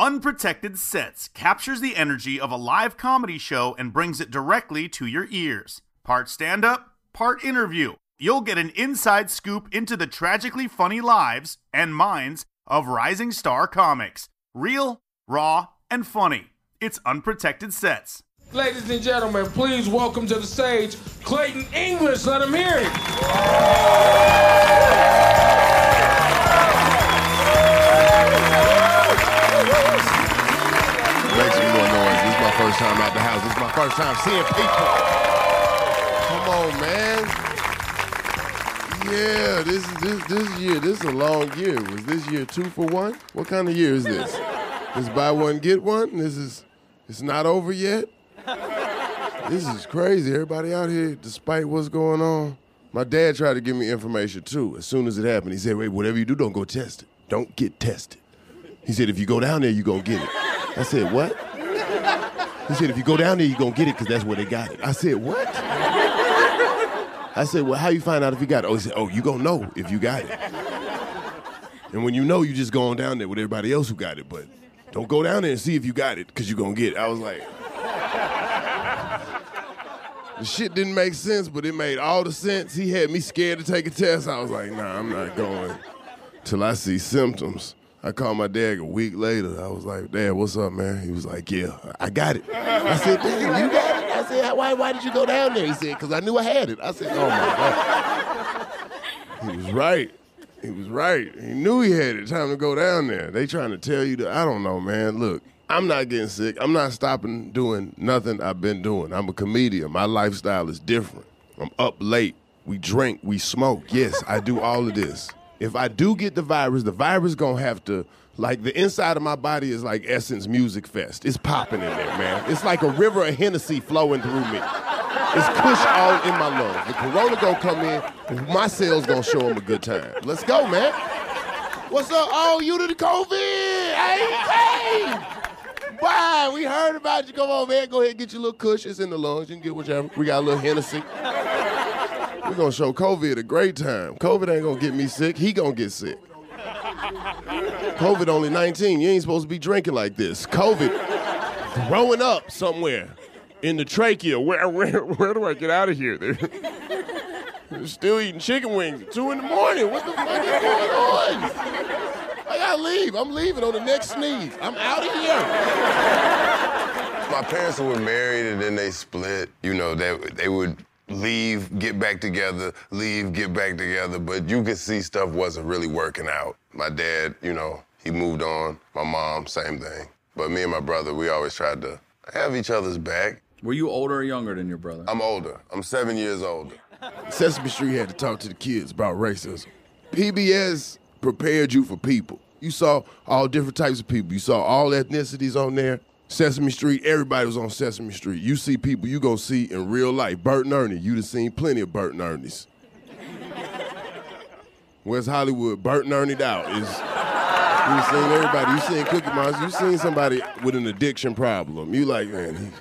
Unprotected Sets captures the energy of a live comedy show and brings it directly to your ears. Part stand-up, part interview. You'll get an inside scoop into the tragically funny lives and minds of rising star comics. Real, raw, and funny. It's Unprotected Sets. Ladies and gentlemen, please welcome to the stage Clayton English. Let him hear it. First time out the house. This is my first time seeing people. Come on, man. Yeah, this year. This is a long year. Was this year 2 for $1? What kind of year is this? This buy one get one. It's not over yet. This is crazy. Everybody out here, despite what's going on. My dad tried to give me information too. As soon as it happened, he said, "Wait, whatever you do, don't go test it. Don't get tested." He said, "If you go down there, you gonna get it." I said, "What?" He said, if you go down there, you're going to get it because that's where they got it. I said, what? I said, well, how you find out if you got it? Oh, he said, oh, you going to know if you got it. And when you know, you just going down there with everybody else who got it. But don't go down there and see if you got it because you're going to get it. I was like, the shit didn't make sense, but it made all the sense. He had me scared to take a test. I was like, nah, I'm not going till I see symptoms. I called my dad a week later. I was like, Dad, what's up, man? He was like, yeah, I got it. I said, damn, you got it? I said, why did you go down there? He said, because I knew I had it. I said, oh, my God. He was right. He was right. He knew he had it. Time to go down there. They trying to tell you that, I don't know, man. Look, I'm not getting sick. I'm not stopping doing nothing I've been doing. I'm a comedian. My lifestyle is different. I'm up late. We drink. We smoke. Yes, I do all of this. If I do get the virus gonna have to, like the inside of my body is like Essence Music Fest. It's popping in there, man. It's like a river of Hennessy flowing through me. It's kush all in my lungs. The corona gonna come in, and my cells gonna show them a good time. Let's go, man. What's up? Oh, you to the COVID. Hey. Bye, we heard about you. Come on, man. Go ahead and get your little kush. It's in the lungs. You can get whichever. We got a little Hennessy. We're going to show COVID a great time. COVID ain't going to get me sick. He going to get sick. COVID only 19. You ain't supposed to be drinking like this. COVID throwing up somewhere in the trachea. Where do I get out of here? They're still eating chicken wings at 2 in the morning. What the fuck is going on? I got to leave. I'm leaving on the next sneeze. I'm out of here. My parents were married and then they split. You know, they would leave, get back together, leave, get back together. But you could see stuff wasn't really working out. My dad, you know, he moved on. My mom, same thing. But me and my brother, we always tried to have each other's back. Were you older or younger than your brother? I'm older. I'm 7 years older. Sesame Street had to talk to the kids about racism. PBS prepared you for people. You saw all different types of people. You saw all ethnicities on there. Sesame Street, everybody was on Sesame Street. You see people you gonna see in real life. Bert and Ernie, you'd have seen plenty of Bert and Ernies. West Hollywood, Bert and Ernie'd out. You've seen everybody. You've seen Cookie Monster. You've seen somebody with an addiction problem. You like, man,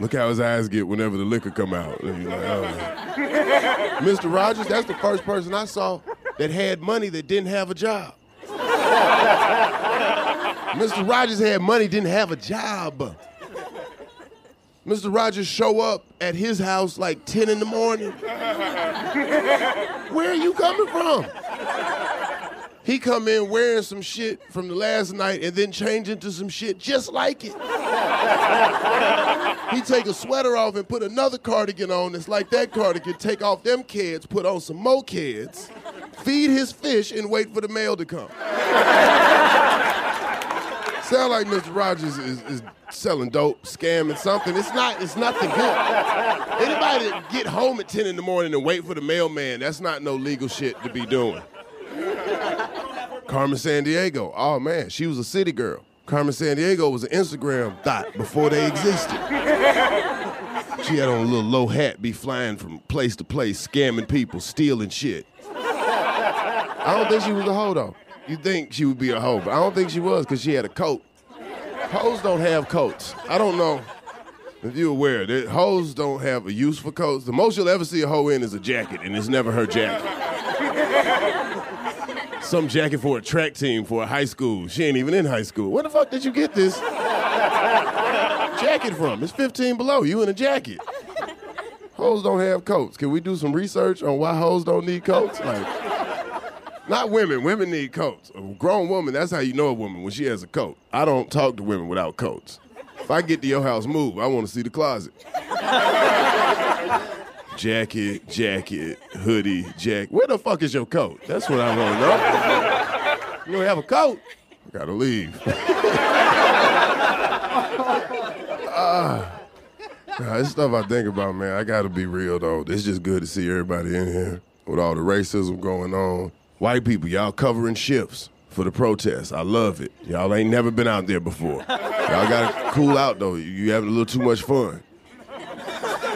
look how his eyes get whenever the liquor come out. And you're like, oh. Mr. Rogers, that's the first person I saw that had money that didn't have a job. Mr. Rogers had money, didn't have a job. Mr. Rogers show up at his house like 10 in the morning. Where are you coming from? He come in wearing some shit from the last night and then change into some shit just like it. He take a sweater off and put another cardigan on that's like that cardigan, take off them kids, put on some more kids, feed his fish and wait for the mail to come. Sound like Mr. Rogers is selling dope, scamming something. It's nothing good. Anybody that get home at 10 in the morning and wait for the mailman, that's not no legal shit to be doing. Carmen San Diego, oh man, she was a city girl. Carmen San Diego was an Instagram dot before they existed. She had on a little low hat, be flying from place to place, scamming people, stealing shit. I don't think she was a hoe though. You think she would be a hoe, but I don't think she was because she had a coat. Hoes don't have coats. I don't know if you're aware that hoes don't have a use for coats. The most you'll ever see a hoe in is a jacket, and it's never her jacket. Some jacket for a track team for a high school. She ain't even in high school. Where the fuck did you get this jacket from? It's 15 below. You in a jacket. Hoes don't have coats. Can we do some research on why hoes don't need coats? Like, not women. Women need coats. A grown woman, that's how you know a woman, when she has a coat. I don't talk to women without coats. If I get to your house, move. I want to see the closet. Jacket, jacket, hoodie, jacket. Where the fuck is your coat? That's what I want to know. You don't have a coat? I gotta leave. This stuff I think about, man. I gotta be real, though. It's just good to see everybody in here with all the racism going on. White people, y'all covering shifts for the protests. I love it. Y'all ain't never been out there before. Y'all gotta cool out, though. You having a little too much fun.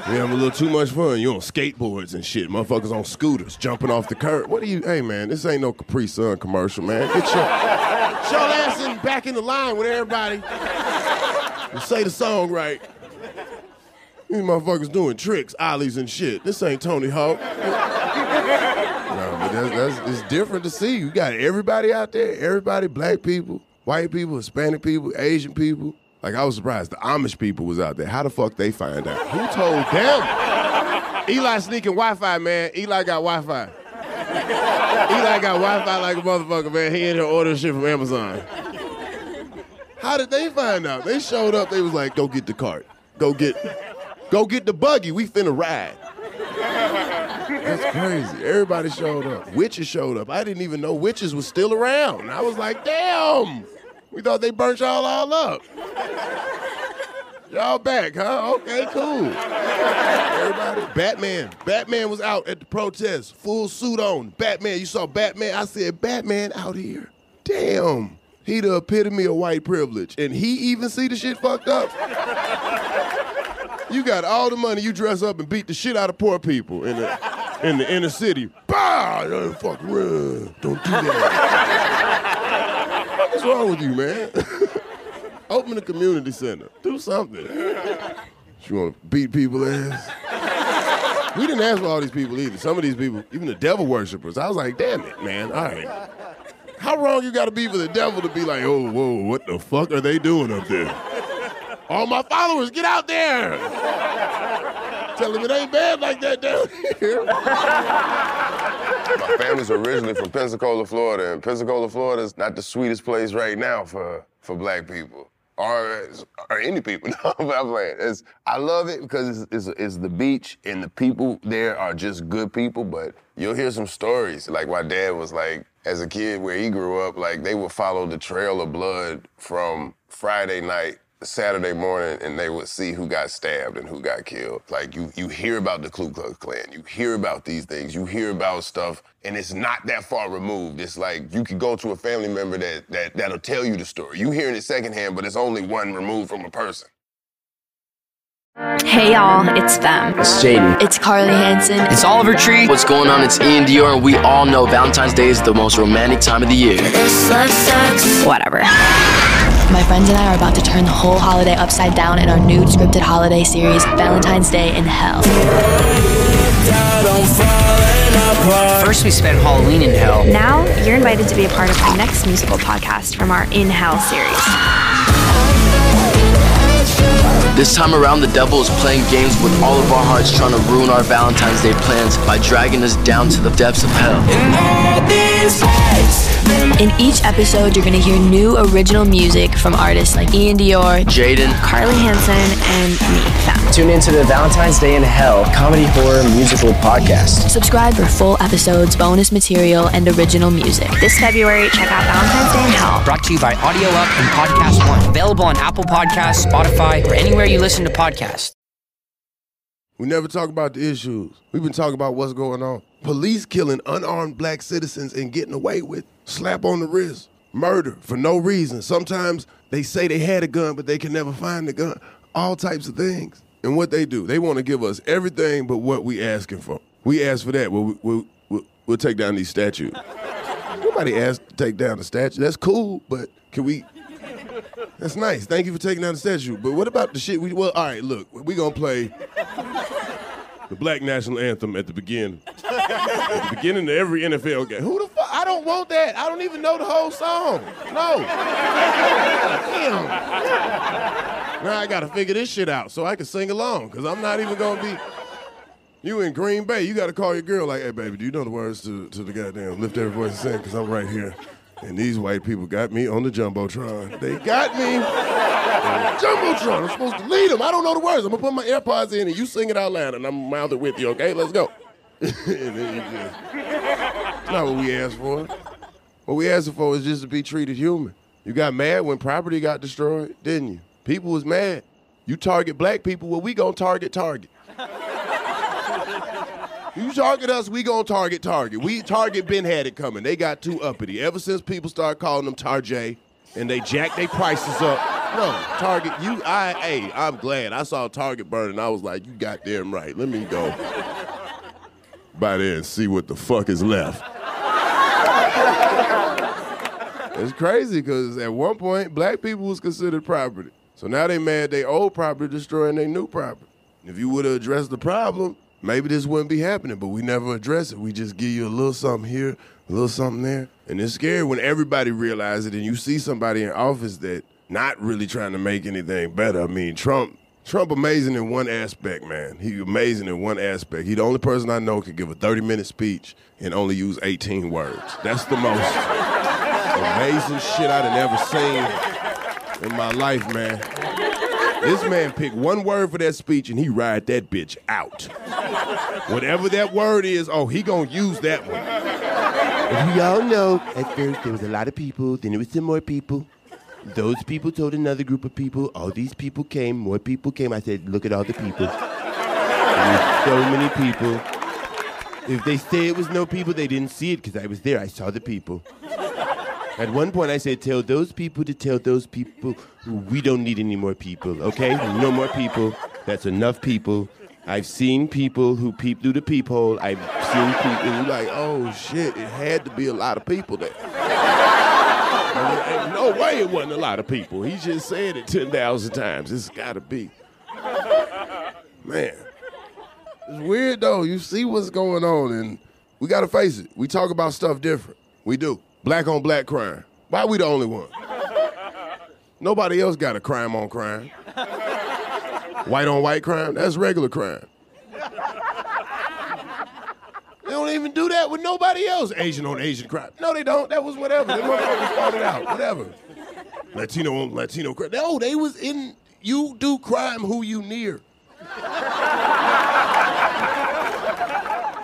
We have a little too much fun. You on skateboards and shit. Motherfuckers on scooters, jumping off the curb. What are you... Hey, man, this ain't no Capri Sun commercial, man. Get your ass in back in the line with everybody. And say the song right. These motherfuckers doing tricks, ollies and shit. This ain't Tony Hawk. No, but it's different to see. You got everybody out there. Everybody, black people, white people, Hispanic people, Asian people. Like, I was surprised. The Amish people was out there. How the fuck they find out? Who told them? Eli sneaking Wi-Fi, man. Eli got Wi-Fi. Eli got Wi-Fi like a motherfucker, man. He in here ordering shit from Amazon. How did they find out? They showed up. They was like, go get the cart. Go get the buggy. We finna ride. That's crazy. Everybody showed up. Witches showed up. I didn't even know witches was still around. I was like, damn. We thought they burnt y'all all up. Y'all back, huh? Okay, cool. Everybody, Batman was out at the protest, full suit on. Batman, you saw Batman? I said, Batman out here. Damn, he the epitome of white privilege. And he even see the shit fucked up? You got all the money, you dress up and beat the shit out of poor people in the inner city. Bah! Fuck, run. Don't do that. What's wrong with you, man? Open a community center. Do something. You want to beat people's ass? We didn't ask for all these people either. Some of these people, even the devil worshipers. I was like, damn it, man. All right. How wrong you got to be for the devil to be like, oh, whoa, what the fuck are they doing up there? All my followers, get out there. Tell them it ain't bad like that down here. My family's originally from Pensacola, Florida, and Pensacola, Florida is not the sweetest place right now for black people or any people. No, but I'm playing. I love it because it's the beach and the people there are just good people, but you'll hear some stories. Like my dad was like, as a kid where he grew up, like they would follow the trail of blood from Friday night Saturday morning, and they would see who got stabbed and who got killed. Like, you hear about the Ku Klux Klan, you hear about these things, you hear about stuff, and it's not that far removed. It's like, you could go to a family member that'll tell you the story. You hearing it secondhand, but it's only one removed from a person. Hey y'all, it's Femme. It's Jaden. It's Carly Hansen. It's Oliver Tree. What's going on? It's Ian Dior, and we all know Valentine's Day is the most romantic time of the year. Whatever. My friends and I are about to turn the whole holiday upside down in our new scripted holiday series, Valentine's Day in Hell. First, we spent Halloween in hell. Now, you're invited to be a part of our next musical podcast from our in-hell series. This time around, the devil is playing games with all of our hearts, trying to ruin our Valentine's Day plans by dragging us down to the depths of hell. In each episode, you're going to hear new original music from artists like Ian Dior, Jaden, Carly Hansen, and me. Tune in to the Valentine's Day in Hell comedy horror musical podcast. Subscribe for full episodes, bonus material, and original music. This February, check out Valentine's Day in Hell. Brought to you by Audio Up and Podcast One. Available on Apple Podcasts, Spotify, or anywhere you listen to podcasts. We never talk about the issues. We've been talking about what's going on. Police killing unarmed black citizens and getting away with slap on the wrist, murder for no reason. Sometimes they say they had a gun, but they can never find the gun. All types of things. And what they do, they want to give us everything but what we asking for. We ask for that. We'll take down these statues. Nobody asked to take down the statue. That's cool, but can we... That's nice. Thank you for taking down the statue. But what about the shit we... Well, all right, look. We're going to play the Black National Anthem at the beginning. At the beginning of every NFL game. Who the fuck? I don't want that. I don't even know the whole song. No. Damn. Now I got to figure this shit out so I can sing along, because I'm not even going to be... You in Green Bay, you got to call your girl like, hey, baby, do you know the words to the goddamn Lift Every Voice and Sing? Because I'm right here. And these white people got me on the Jumbotron. They got me on the Jumbotron. I'm supposed to lead them. I don't know the words. I'm going to put my AirPods in and you sing it out loud and I'm mouthing with you, okay? Let's go. And then you just... It's not what we asked for. What we asked for is just to be treated human. You got mad when property got destroyed, didn't you? People was mad. You target black people, well, we going to target Target. You target us, we gonna target Target. We Target been had it coming. They got too uppity. Ever since people started calling them Tarjay and they jacked their prices up. No, Target, I'm glad. I saw Target burn and I was like, you goddamn right. Let me go by there and see what the fuck is left. It's crazy because at one point, black people was considered property. So now they mad they old property destroying their new property. If you would have addressed the problem, maybe this wouldn't be happening, but we never address it. We just give you a little something here, a little something there. And it's scary when everybody realizes it and you see somebody in office that not really trying to make anything better. I mean, Trump amazing in one aspect, man. He amazing in one aspect. He the only person I know could give a 30-minute speech and only use 18 words. That's the most amazing shit I've ever seen in my life, man. This man picked one word for that speech and he ride that bitch out. Whatever that word is, oh, he gonna use that one. And we all know, at first there was a lot of people, then there was some more people. Those people told another group of people, all these people came, more people came. I said, look at all the people. There's so many people. If they say it was no people, they didn't see it because I was there, I saw the people. At one point, I said, tell those people to tell those people we don't need any more people, okay? No more people. That's enough people. I've seen people who peep through the peephole. I've seen people who like, oh, shit, it had to be a lot of people there. I mean, no way it wasn't a lot of people. He just said it 10,000 times. It's got to be. Man. It's weird, though. You see what's going on, and we got to face it. We talk about stuff different. We do. Black on black crime. Why we the only one? Nobody else got a crime on crime. White on white crime, that's regular crime. They don't even do that with nobody else. Asian on Asian crime. No, they don't. That was whatever. They motherfuckers fought it out. Whatever. Latino on Latino crime. No, they was in, you do crime who you near.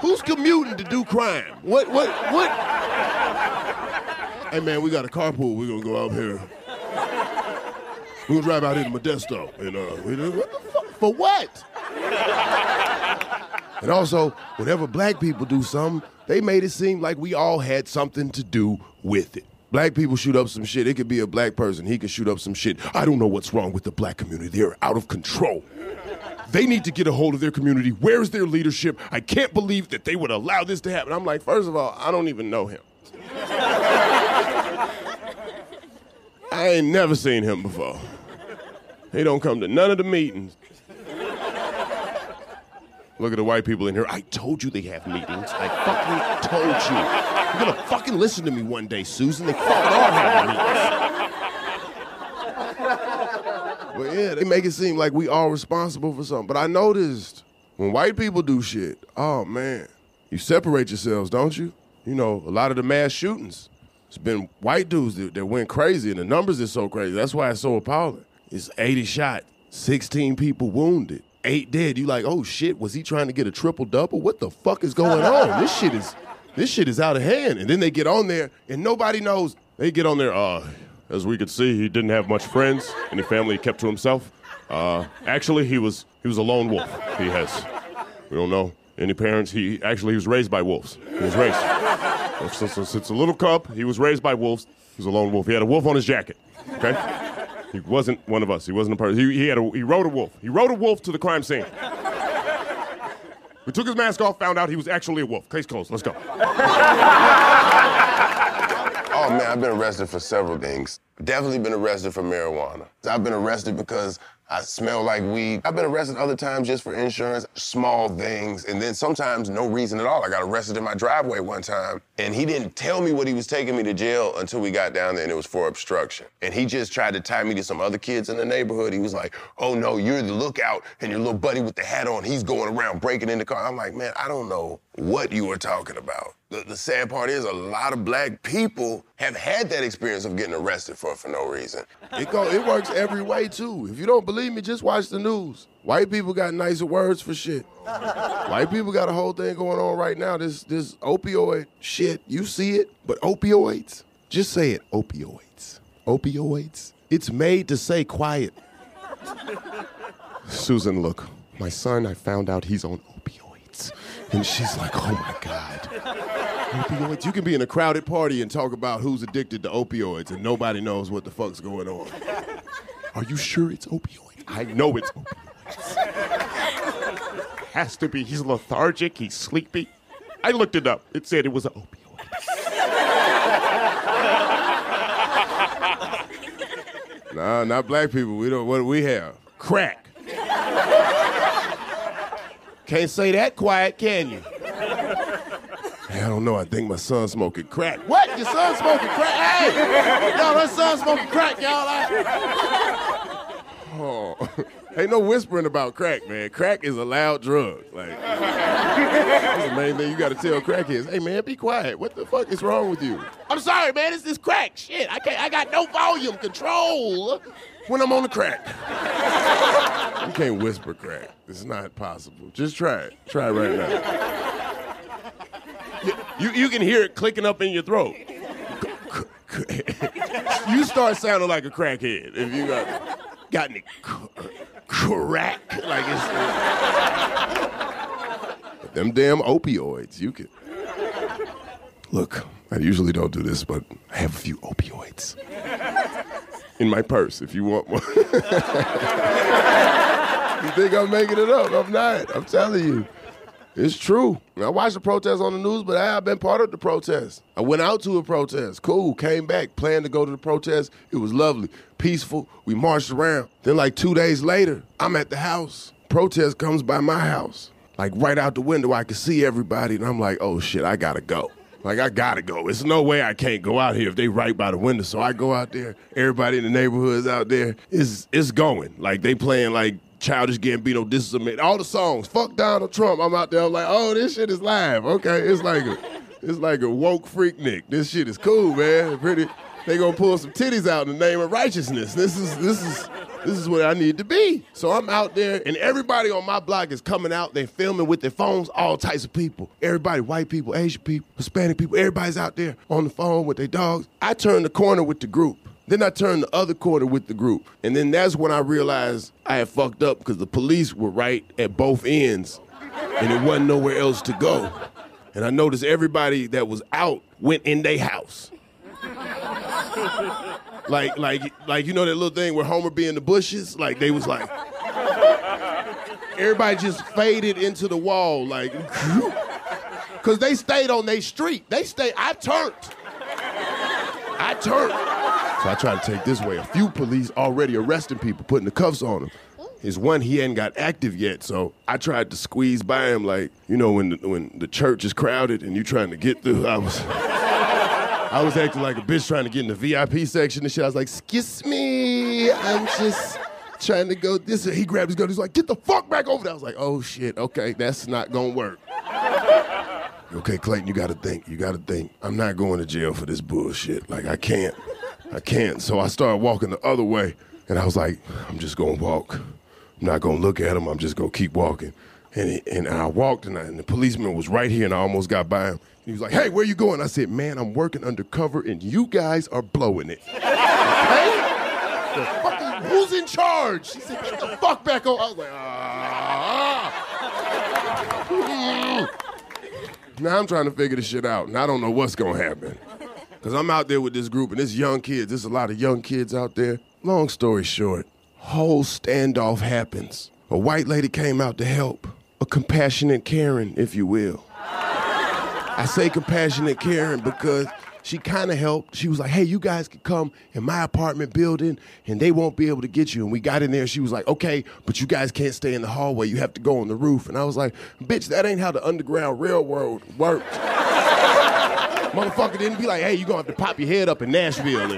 Who's commuting to do crime? What? Hey, man, we got a carpool. We're going to go out here. We're going to drive out here to Modesto. And what the fuck? For what? And also, whenever black people do something, they made it seem like we all had something to do with it. Black people shoot up some shit. It could be a black person. He could shoot up some shit. I don't know what's wrong with the black community. They're out of control. They need to get a hold of their community. Where is their leadership? I can't believe that they would allow this to happen. I'm like, first of all, I don't even know him. I ain't never seen him before. He don't come to none of the meetings. Look at the white people in here. I told you they have meetings. I fucking told you. You're gonna fucking listen to me one day, Susan. They fucking all have meetings. But Yeah, they make it seem like we all responsible for something. But I noticed when white people do shit, oh, man, you separate yourselves, don't you? You know, a lot of the mass shootings, it's been white dudes that went crazy, and the numbers is so crazy. That's why it's so appalling. It's 80 shot, 16 people wounded, 8 dead. You like, oh, shit, was he trying to get a triple-double? What the fuck is going on? This shit is out of hand. And then they get on there, and nobody knows. They get on there, as we could see, he didn't have much friends, and his family kept to himself. Actually, he was a lone wolf. We don't know any parents. He was raised by wolves. He was raised. Since a little cub, he was raised by wolves. He was a lone wolf. He had a wolf on his jacket, okay? He wasn't one of us. He wasn't a person. He rode a wolf. He rode a wolf to the crime scene. We took his mask off, found out he was actually a wolf. Case closed. Let's go. Oh, man, I've been arrested for several things. Definitely been arrested for marijuana. I've been arrested because I smell like weed. I've been arrested other times just for insurance, small things, and then sometimes no reason at all. I got arrested in my driveway one time, and he didn't tell me what he was taking me to jail until we got down there, and it was for obstruction. And he just tried to tie me to some other kids in the neighborhood. He was like, oh, no, you're the lookout, and your little buddy with the hat on, he's going around breaking into cars. I'm like, man, I don't know what you were talking about. The sad part is a lot of black people have had that experience of getting arrested for no reason. It works every way, too. If you don't believe me, just watch the news. White people got nicer words for shit. White people got a whole thing going on right now. This opioid shit, you see it, but opioids, just say it, opioids. Opioids. It's made to say quiet. Susan, look, my son, I found out he's on opioids. And she's like, oh, my God. Opioids. You can be in a crowded party and talk about who's addicted to opioids, and nobody knows what the fuck's going on. Are you sure it's opioids? I know it's opioids. Has to be. He's lethargic. He's sleepy. I looked it up. It said it was an opioid. Nah, not black people. We don't. What do we have? Crack. Can't say that quiet, can you? Hey, I don't know. I think my son's smoking crack. What? Your son's smoking crack? Hey! Y'all, my son's smoking crack, y'all. Oh. Ain't no whispering about crack, man. Crack is a loud drug. Like, that's the main thing you got to tell crackheads. Hey, man, be quiet. What the fuck is wrong with you? I'm sorry, man. It's this crack shit. I got no volume control when I'm on the crack. You can't whisper crack. It's not possible. Just try it. Try it right now. You can hear it clicking up in your throat. You start sounding like a crackhead if you got any crack. Like it's them damn opioids. You can look. I usually don't do this, but I have a few opioids in my purse. If you want one. You think I'm making it up? I'm not. I'm telling you. It's true. I watched the protest on the news, but I've been part of the protest. I went out to a protest. Cool. Came back. Planned to go to the protest. It was lovely. Peaceful. We marched around. Then like 2 days later, I'm at the house. Protest comes by my house. Like right out the window, I could see everybody. And I'm like, oh, shit, I got to go. Like, I got to go. It's no way I can't go out here if they right by the window. So I go out there. Everybody in the neighborhood is out there. It's going. Like, they playing, like, Childish Gambino, This Is America, all the songs. Fuck Donald Trump. I'm out there. I'm like, oh, this shit is live. Okay, it's like a woke freak Nick. This shit is cool, man. Pretty. They gonna pull some titties out in the name of righteousness. This is what I need to be. So I'm out there, and everybody on my block is coming out. They filming with their phones. All types of people. Everybody, white people, Asian people, Hispanic people. Everybody's out there on the phone with their dogs. I turn the corner with the group. Then I turned the other corner with the group. And then that's when I realized I had fucked up because the police were right at both ends and it wasn't nowhere else to go. And I noticed everybody that was out went in their house. Like you know that little thing where Homer be in the bushes? Like, they was like... Everybody just faded into the wall, like... Because they stayed on their street. They stayed... I turned. So I tried to take this way. A few police already arresting people, putting the cuffs on them. His one, he hadn't got active yet, so I tried to squeeze by him like, you know, when the church is crowded and you trying to get through. I was acting like a bitch trying to get in the VIP section and shit. I was like, excuse me, I'm just trying to go this way. He grabbed his gun. He's like, get the fuck back over there. I was like, oh, shit. Okay, that's not going to work. Okay, Clayton, you got to think. You got to think. I'm not going to jail for this bullshit. Like, I can't. I can't. So I started walking the other way. And I was like, I'm just going to walk. I'm not going to look at him. I'm just going to keep walking. And I walked, and the policeman was right here, and I almost got by him. He was like, hey, where you going? I said, man, I'm working undercover, and you guys are blowing it. Okay? The fuck is, who's in charge? She said, get the fuck back on. I was like, Now I'm trying to figure this shit out, and I don't know what's going to happen. Because I'm out there with this group, and it's young kids. There's a lot of young kids out there. Long story short, whole standoff happens. A white lady came out to help. A compassionate Karen, if you will. I say compassionate Karen because she kind of helped. She was like, hey, you guys can come in my apartment building and they won't be able to get you. And we got in there. She was like, okay, but you guys can't stay in the hallway. You have to go on the roof. And I was like, bitch, that ain't how the Underground Railroad worked. Motherfucker didn't be like, hey, you're going to have to pop your head up in Nashville and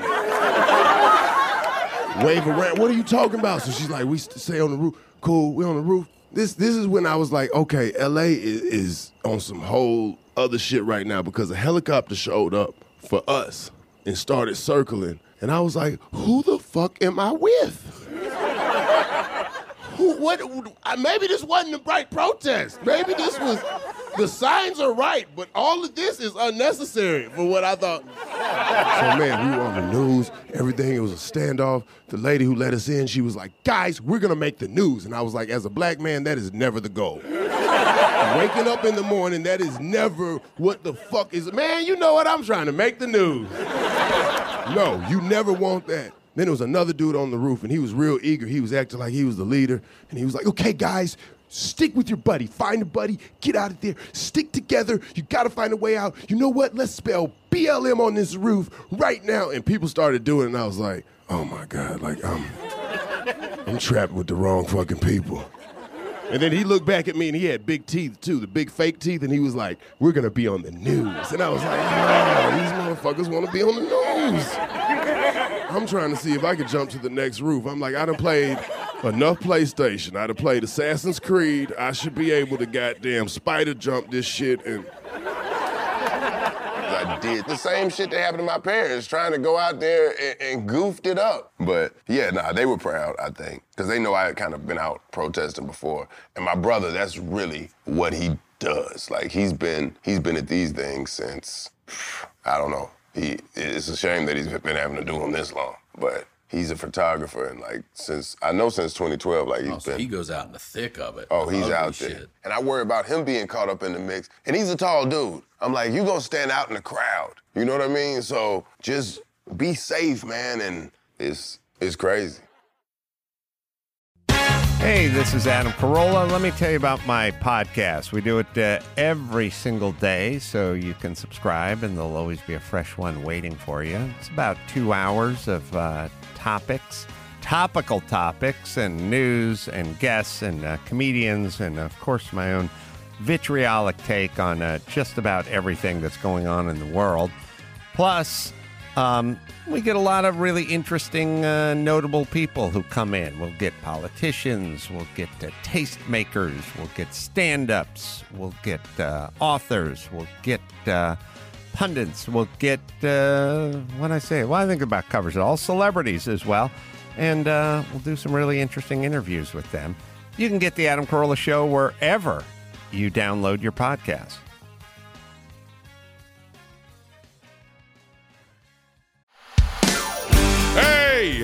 wave around. What are you talking about? So she's like, we stay on the roof. Cool, we on the roof. This is when I was like, okay, LA is on some whole other shit right now because a helicopter showed up for us and started circling. And I was like, who the fuck am I with? Maybe this wasn't the right protest. Maybe this was, the signs are right, but all of this is unnecessary for what I thought. So man, we were on the news, everything, it was a standoff. The lady who let us in, she was like, guys, we're gonna make the news. And I was like, as a black man, that is never the goal. Waking up in the morning, that is never what the fuck is, man, you know what, I'm trying to make the news. No, you never want that. Then there was another dude on the roof and he was real eager. He was acting like he was the leader. And he was like, okay guys, stick with your buddy. Find a buddy. Get out of there. Stick together. You got to find a way out. You know what? Let's spell BLM on this roof right now. And people started doing it, and I was like, oh, my God. Like, I'm trapped with the wrong fucking people. And then he looked back at me, and he had big teeth, too, the big fake teeth. And he was like, we're going to be on the news. And I was like, oh, these motherfuckers want to be on the news. I'm trying to see if I can jump to the next roof. I'm like, I done played enough PlayStation. I done played Assassin's Creed. I should be able to goddamn spider jump this shit. And I did the same shit that happened to my parents, trying to go out there and goofed it up. But yeah, nah, they were proud, I think, because they know I had kind of been out protesting before. And my brother, that's really what he does. Like, he's been at these things since, I don't know. It's a shame that he's been having to do them this long, but he's a photographer, and like since 2012, like he's been. So he goes out in the thick of it. Oh, he's out there. And I worry about him being caught up in the mix. And he's a tall dude. I'm like, you gonna stand out in the crowd? You know what I mean? So just be safe, man. And it's crazy. Hey, this is Adam Carolla. Let me tell you about my podcast. We do it every single day, so you can subscribe, and there'll always be a fresh one waiting for you. It's about 2 hours of topics, topical topics, and news, and guests, and comedians, and, of course, my own vitriolic take on just about everything that's going on in the world. Plus, we get a lot of really interesting, notable people who come in. We'll get politicians, we'll get tastemakers, we'll get stand-ups, we'll get authors, we'll get pundits, we'll get, I think about covers it all, celebrities as well. And we'll do some really interesting interviews with them. You can get The Adam Carolla Show wherever you download your podcast. Hey,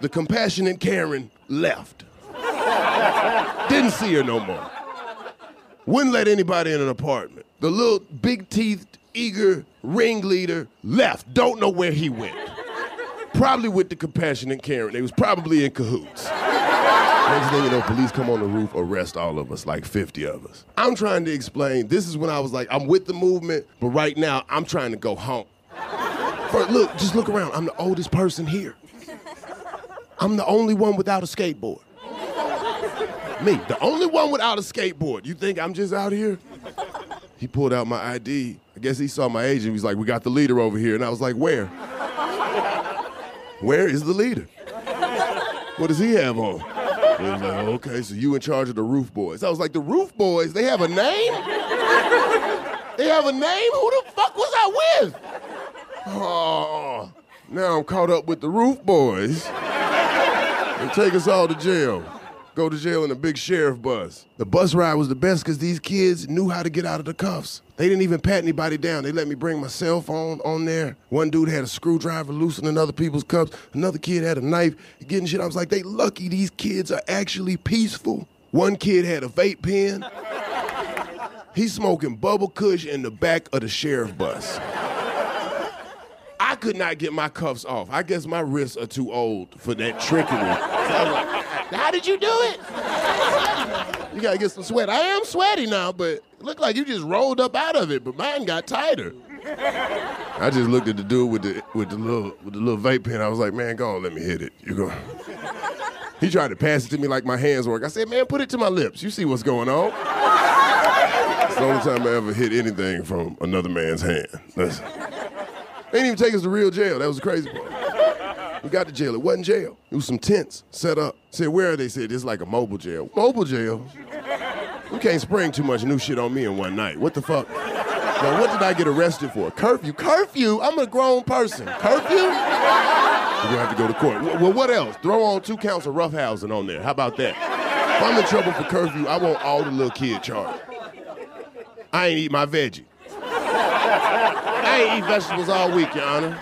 The compassionate Karen left. Didn't see her no more. Wouldn't let anybody in an apartment. The little big-teethed, eager ringleader left. Don't know where he went. Probably with the compassionate Karen. They was probably in cahoots. Next thing you know, police come on the roof, arrest all of us, like 50 of us. I'm trying to explain, this is when I was like, I'm with the movement, but right now, I'm trying to go home. First, look, just look around. I'm the oldest person here. I'm the only one without a skateboard. Me, the only one without a skateboard. You think I'm just out here? He pulled out my ID. I guess he saw my agent. He was like, we got the leader over here. And I was like, where? Where is the leader? What does he have on? He was like, okay, so you in charge of the Roof Boys. I was like, the Roof Boys, they have a name? They have a name? Who the fuck was I with? Oh, now I'm caught up with the Roof Boys. They take us all to jail. Go to jail in a big sheriff bus. The bus ride was the best because these kids knew how to get out of the cuffs. They didn't even pat anybody down. They let me bring my cell phone on there. One dude had a screwdriver loosening other people's cuffs. Another kid had a knife getting shit. I was like, they lucky these kids are actually peaceful. One kid had a vape pen. He's smoking bubble kush in the back of the sheriff bus. I could not get my cuffs off. I guess my wrists are too old for that trickery. So I was like, how did you do it? You gotta get some sweat. I am sweaty now, but it looked like you just rolled up out of it, but mine got tighter. I just looked at the dude with the little vape pen. I was like, man, go on, let me hit it. You go. He tried to pass it to me like my hands work. I said, man, put it to my lips. You see what's going on. It's the only time I ever hit anything from another man's hand. They didn't even take us to real jail. That was the crazy part. We got to jail. It wasn't jail. It was some tents set up. Said, where are they? Said, it's like a mobile jail. Mobile jail? You can't spring too much new shit on me in one night. What the fuck? Now, what did I get arrested for? Curfew? Curfew? I'm a grown person. Curfew? We're going to have to go to court. Well, what else? Throw on 2 counts of roughhousing on there. How about that? If I'm in trouble for curfew, I want all the little kid charges. I ain't eat my veggie. I ain't eat vegetables all week, Your Honor.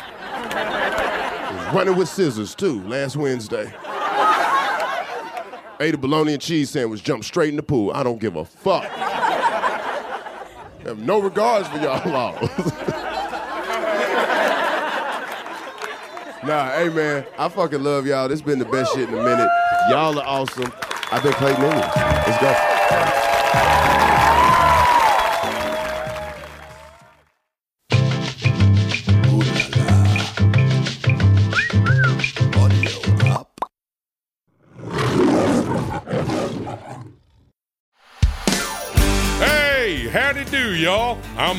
Running with scissors, too, last Wednesday. Ate a bologna and cheese sandwich, jumped straight in the pool. I don't give a fuck. I have no regards for y'all laws. Nah, hey, man, I fucking love y'all. This been the best shit in a minute. Y'all are awesome. I've been Clayton English. Let's go. Howdy do, y'all. I'm